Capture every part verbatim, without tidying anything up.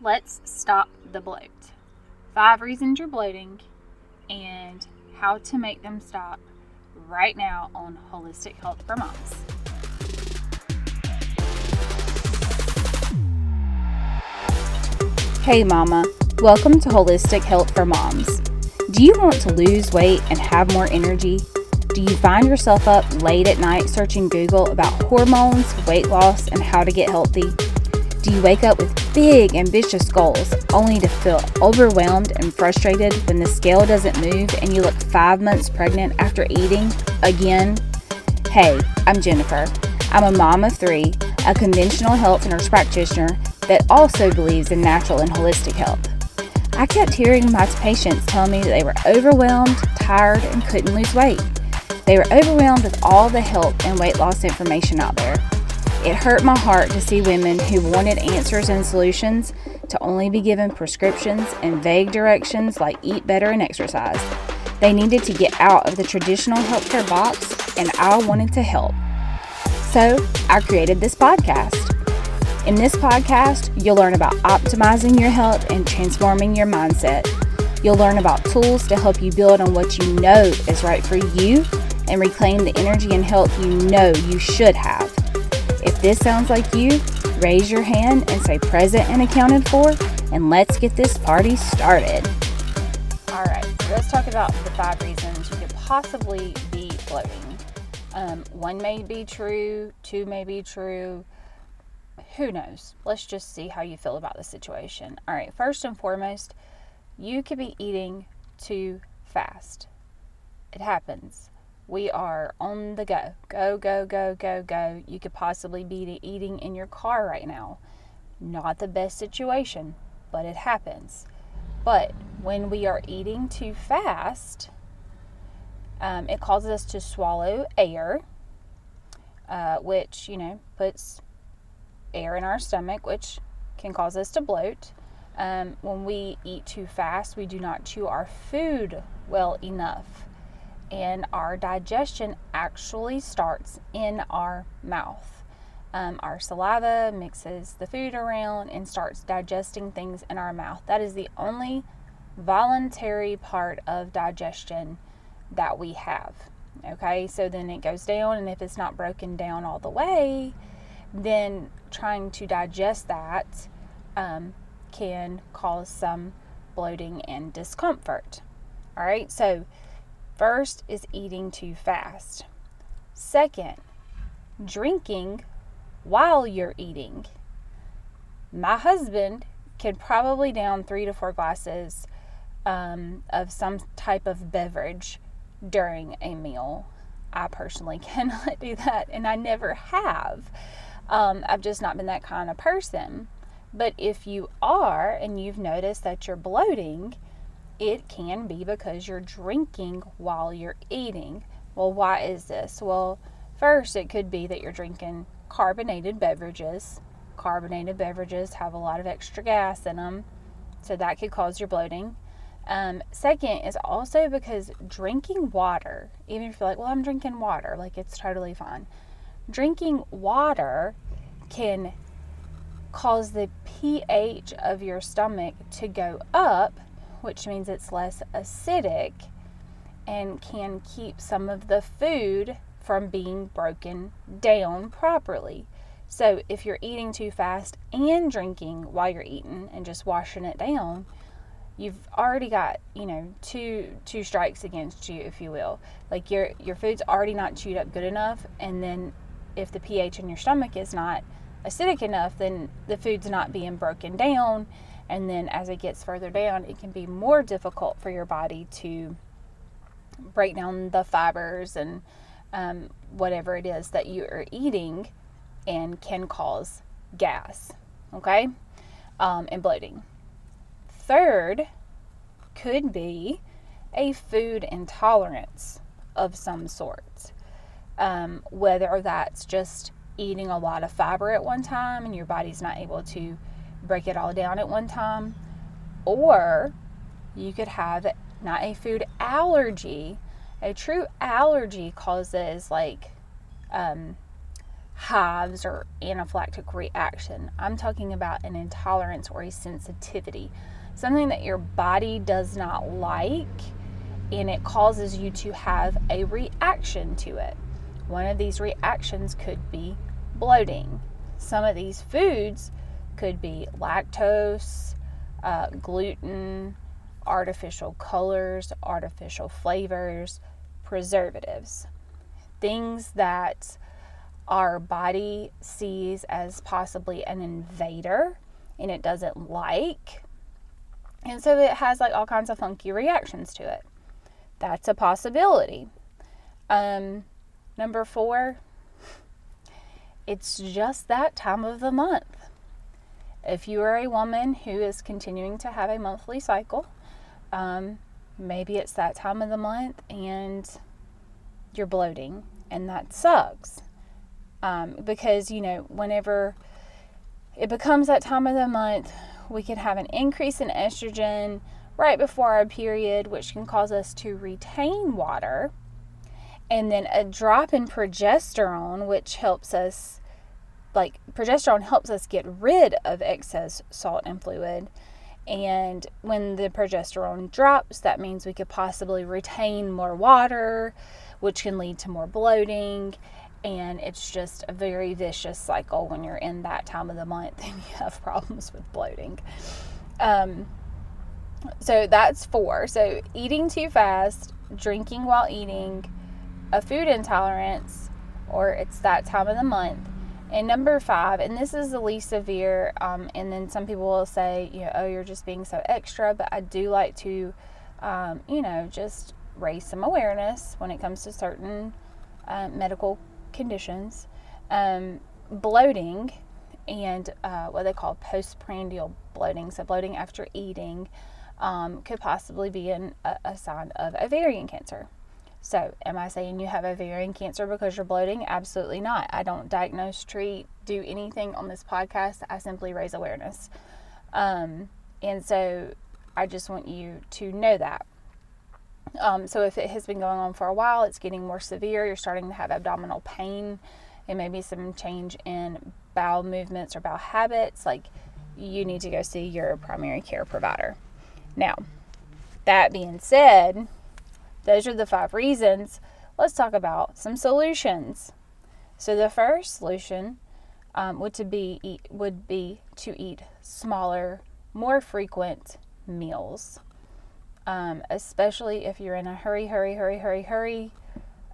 Let's stop the bloat. Five reasons you're bloating and how to make them stop right now on Holistic Health for Moms. Hey mama, welcome to Holistic Health for Moms. Do you want to lose weight and have more energy? Do you find yourself up late at night searching Google about hormones, weight loss, and how to get healthy? Do you wake up with big, ambitious goals only to feel overwhelmed and frustrated when the scale doesn't move and you look five months pregnant after eating again? Hey, I'm Jennifer. I'm a mom of three, a conventional health and nurse practitioner that also believes in natural and holistic health. I kept hearing my patients tell me that they were overwhelmed, tired, and couldn't lose weight. They were overwhelmed with all the health and weight loss information out there. It hurt my heart to see women who wanted answers and solutions to only be given prescriptions and vague directions like eat better and exercise. They needed to get out of the traditional healthcare box, and I wanted to help. So I created this podcast. In this podcast, you'll learn about optimizing your health and transforming your mindset. You'll learn about tools to help you build on what you know is right for you and reclaim the energy and health you know you should have. If this sounds like you, raise your hand and say present and accounted for, and let's get this party started. All right, so let's talk about the five reasons you could possibly be bloating. Um, one may be true, two may be true, who knows? Let's just see how you feel about the situation. All right, first and foremost, you could be eating too fast. It happens. We are on the go. Go, go, go, go, go. You could possibly be eating in your car right now. Not the best situation, but it happens. But when we are eating too fast, um, it causes us to swallow air, uh, which, you know, puts air in our stomach, which can cause us to bloat. Um, when we eat too fast, we do not chew our food well enough. And our digestion actually starts in our mouth. Um, our saliva mixes the food around and starts digesting things in our mouth. That is the only voluntary part of digestion that we have. Okay, so then it goes down, and if it's not broken down all the way, then trying to digest that um, can cause some bloating and discomfort. All right, so first is eating too fast. Second, drinking while you're eating. My husband can probably down three to four glasses um, of some type of beverage during a meal. I personally cannot do that, and I never have. Um, I've just not been that kind of person. But if you are and you've noticed that you're bloating, it can be because you're drinking while you're eating. Well, why is this? Well, first, it could be that you're drinking carbonated beverages. Carbonated beverages have a lot of extra gas in them, so that could cause your bloating. Um, second is also because drinking water, even if you're like, well, I'm drinking water, like it's totally fine. Drinking water can cause the pH of your stomach to go up, which means it's less acidic and can keep some of the food from being broken down properly. So if you're eating too fast and drinking while you're eating and just washing it down, you've already got, you know, two two strikes against you, if you will. Like your your food's already not chewed up good enough, and then if the pH in your stomach is not acidic enough, then the food's not being broken down, and then as it gets further down, it can be more difficult for your body to break down the fibers and um, whatever it is that you are eating, and can cause gas, okay, um, and bloating. Third could be a food intolerance of some sort, um, whether that's just eating a lot of fiber at one time and your body's not able to break it all down at one time, or you could have not a food allergy. A true allergy causes like um, hives or anaphylactic reaction. I'm talking about an intolerance or a sensitivity, something that your body does not like and it causes you to have a reaction to it. One of these reactions could be bloating. Some of these foods could be lactose, uh, gluten, artificial colors, artificial flavors, preservatives, things that our body sees as possibly an invader and it doesn't like. And so it has like all kinds of funky reactions to it. That's a possibility. Um, number four, it's just that time of the month. If you are a woman who is continuing to have a monthly cycle, um, maybe it's that time of the month and you're bloating, and that sucks. Um, because, you know, whenever it becomes that time of the month, we can have an increase in estrogen right before our period, which can cause us to retain water, and then a drop in progesterone, which helps us, like, progesterone helps us get rid of excess salt and fluid. And when the progesterone drops, that means we could possibly retain more water, which can lead to more bloating. And it's just a very vicious cycle when you're in that time of the month and you have problems with bloating. Um, so that's four. So eating too fast, drinking while eating, a food intolerance, or it's that time of the month. And number five, and this is the least severe, um, and then some people will say, you know, oh, you're just being so extra, but I do like to, um, you know, just raise some awareness when it comes to certain uh, medical conditions, um, bloating, and uh, what they call postprandial bloating. So bloating after eating um, could possibly be an, a, a sign of ovarian cancer. So am I saying you have ovarian cancer because you're bloating? Absolutely not. I don't diagnose, treat, do anything on this podcast. I simply raise awareness. Um, and so I just want you to know that. Um, so if it has been going on for a while, it's getting more severe, you're starting to have abdominal pain, and maybe some change in bowel movements or bowel habits, like you need to go see your primary care provider. Now, that being said, those are the five reasons. Let's talk about some solutions. So the first solution um, would, to be, eat, would be to eat smaller, more frequent meals. Um, especially if you're in a hurry, hurry, hurry, hurry, hurry,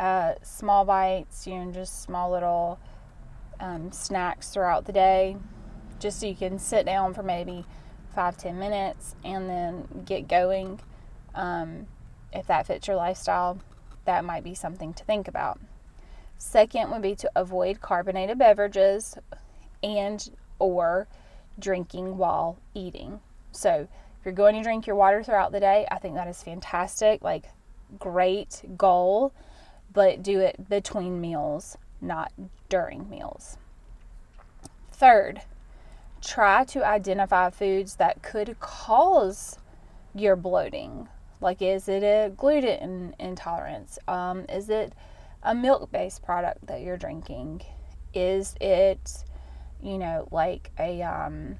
uh, small bites, you know, just small little um, snacks throughout the day, just so you can sit down for maybe five, ten minutes and then get going. Um, if that fits your lifestyle, that might be something to think about. Second would be to avoid carbonated beverages and or drinking while eating. So you're going to drink your water throughout the day. I think that is fantastic, like great goal, but do it between meals, not during meals. Third, try to identify foods that could cause your bloating. Like, is it a gluten intolerance? Um, is it a milk-based product that you're drinking? Is it, you know, like a um,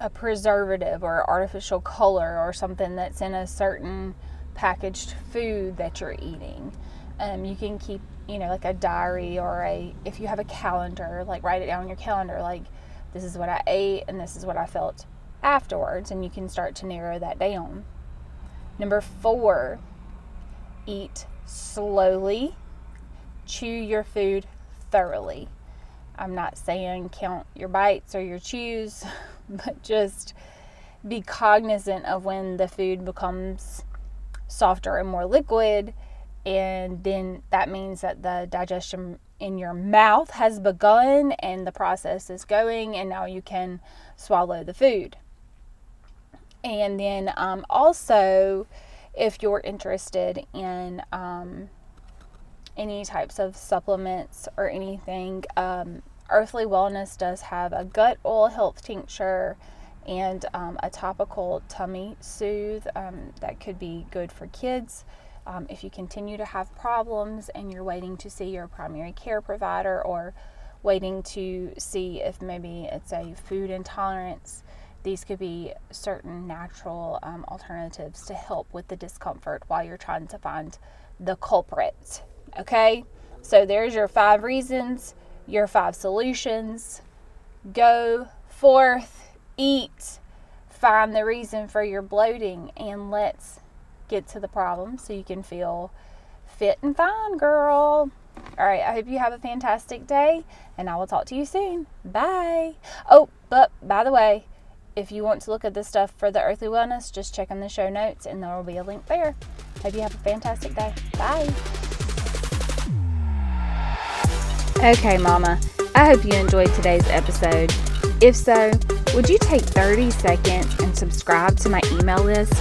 a preservative or artificial color or something that's in a certain packaged food that you're eating? Um, you can keep, you know, like a diary or a, if you have a calendar, like write it down on your calendar, like this is what I ate and this is what I felt afterwards, and you can start to narrow that down. Number four, eat slowly, chew your food thoroughly. I'm not saying count your bites or your chews, but just be cognizant of when the food becomes softer and more liquid, and then that means that the digestion in your mouth has begun and the process is going, and now you can swallow the food. And then um, also, if you're interested in um, any types of supplements or anything, um, Earthly Wellness does have a gut oil health tincture and um, a topical tummy soothe um, that could be good for kids. Um, if you continue to have problems and you're waiting to see your primary care provider, or waiting to see if maybe it's a food intolerance, these could be certain natural um, alternatives to help with the discomfort while you're trying to find the culprit. Okay, so there's your five reasons, your five solutions. Go forth, eat, find the reason for your bloating, and let's get to the problem so you can feel fit and fine, girl. All right, I hope you have a fantastic day, and I will talk to you soon. Bye. Oh, but by the way, if you want to look at this stuff for the Earthly Wellness, just check in the show notes, and there will be a link there. Hope you have a fantastic day. Bye. Okay, Mama, I hope you enjoyed today's episode. If so, would you take thirty seconds and subscribe to my email list?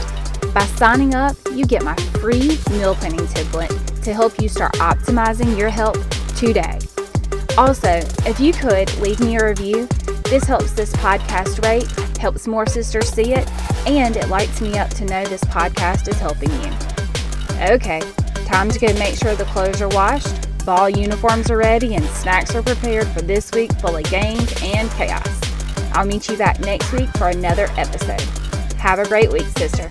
By signing up, you get my free meal planning template to help you start optimizing your health today. Also, if you could leave me a review, this helps this podcast rate, helps more sisters see it, and it lights me up to know this podcast is helping you. Okay, time to go make sure the clothes are washed, ball uniforms are ready, and snacks are prepared for this week full of games and chaos. I'll meet you back next week for another episode. Have a great week, sister.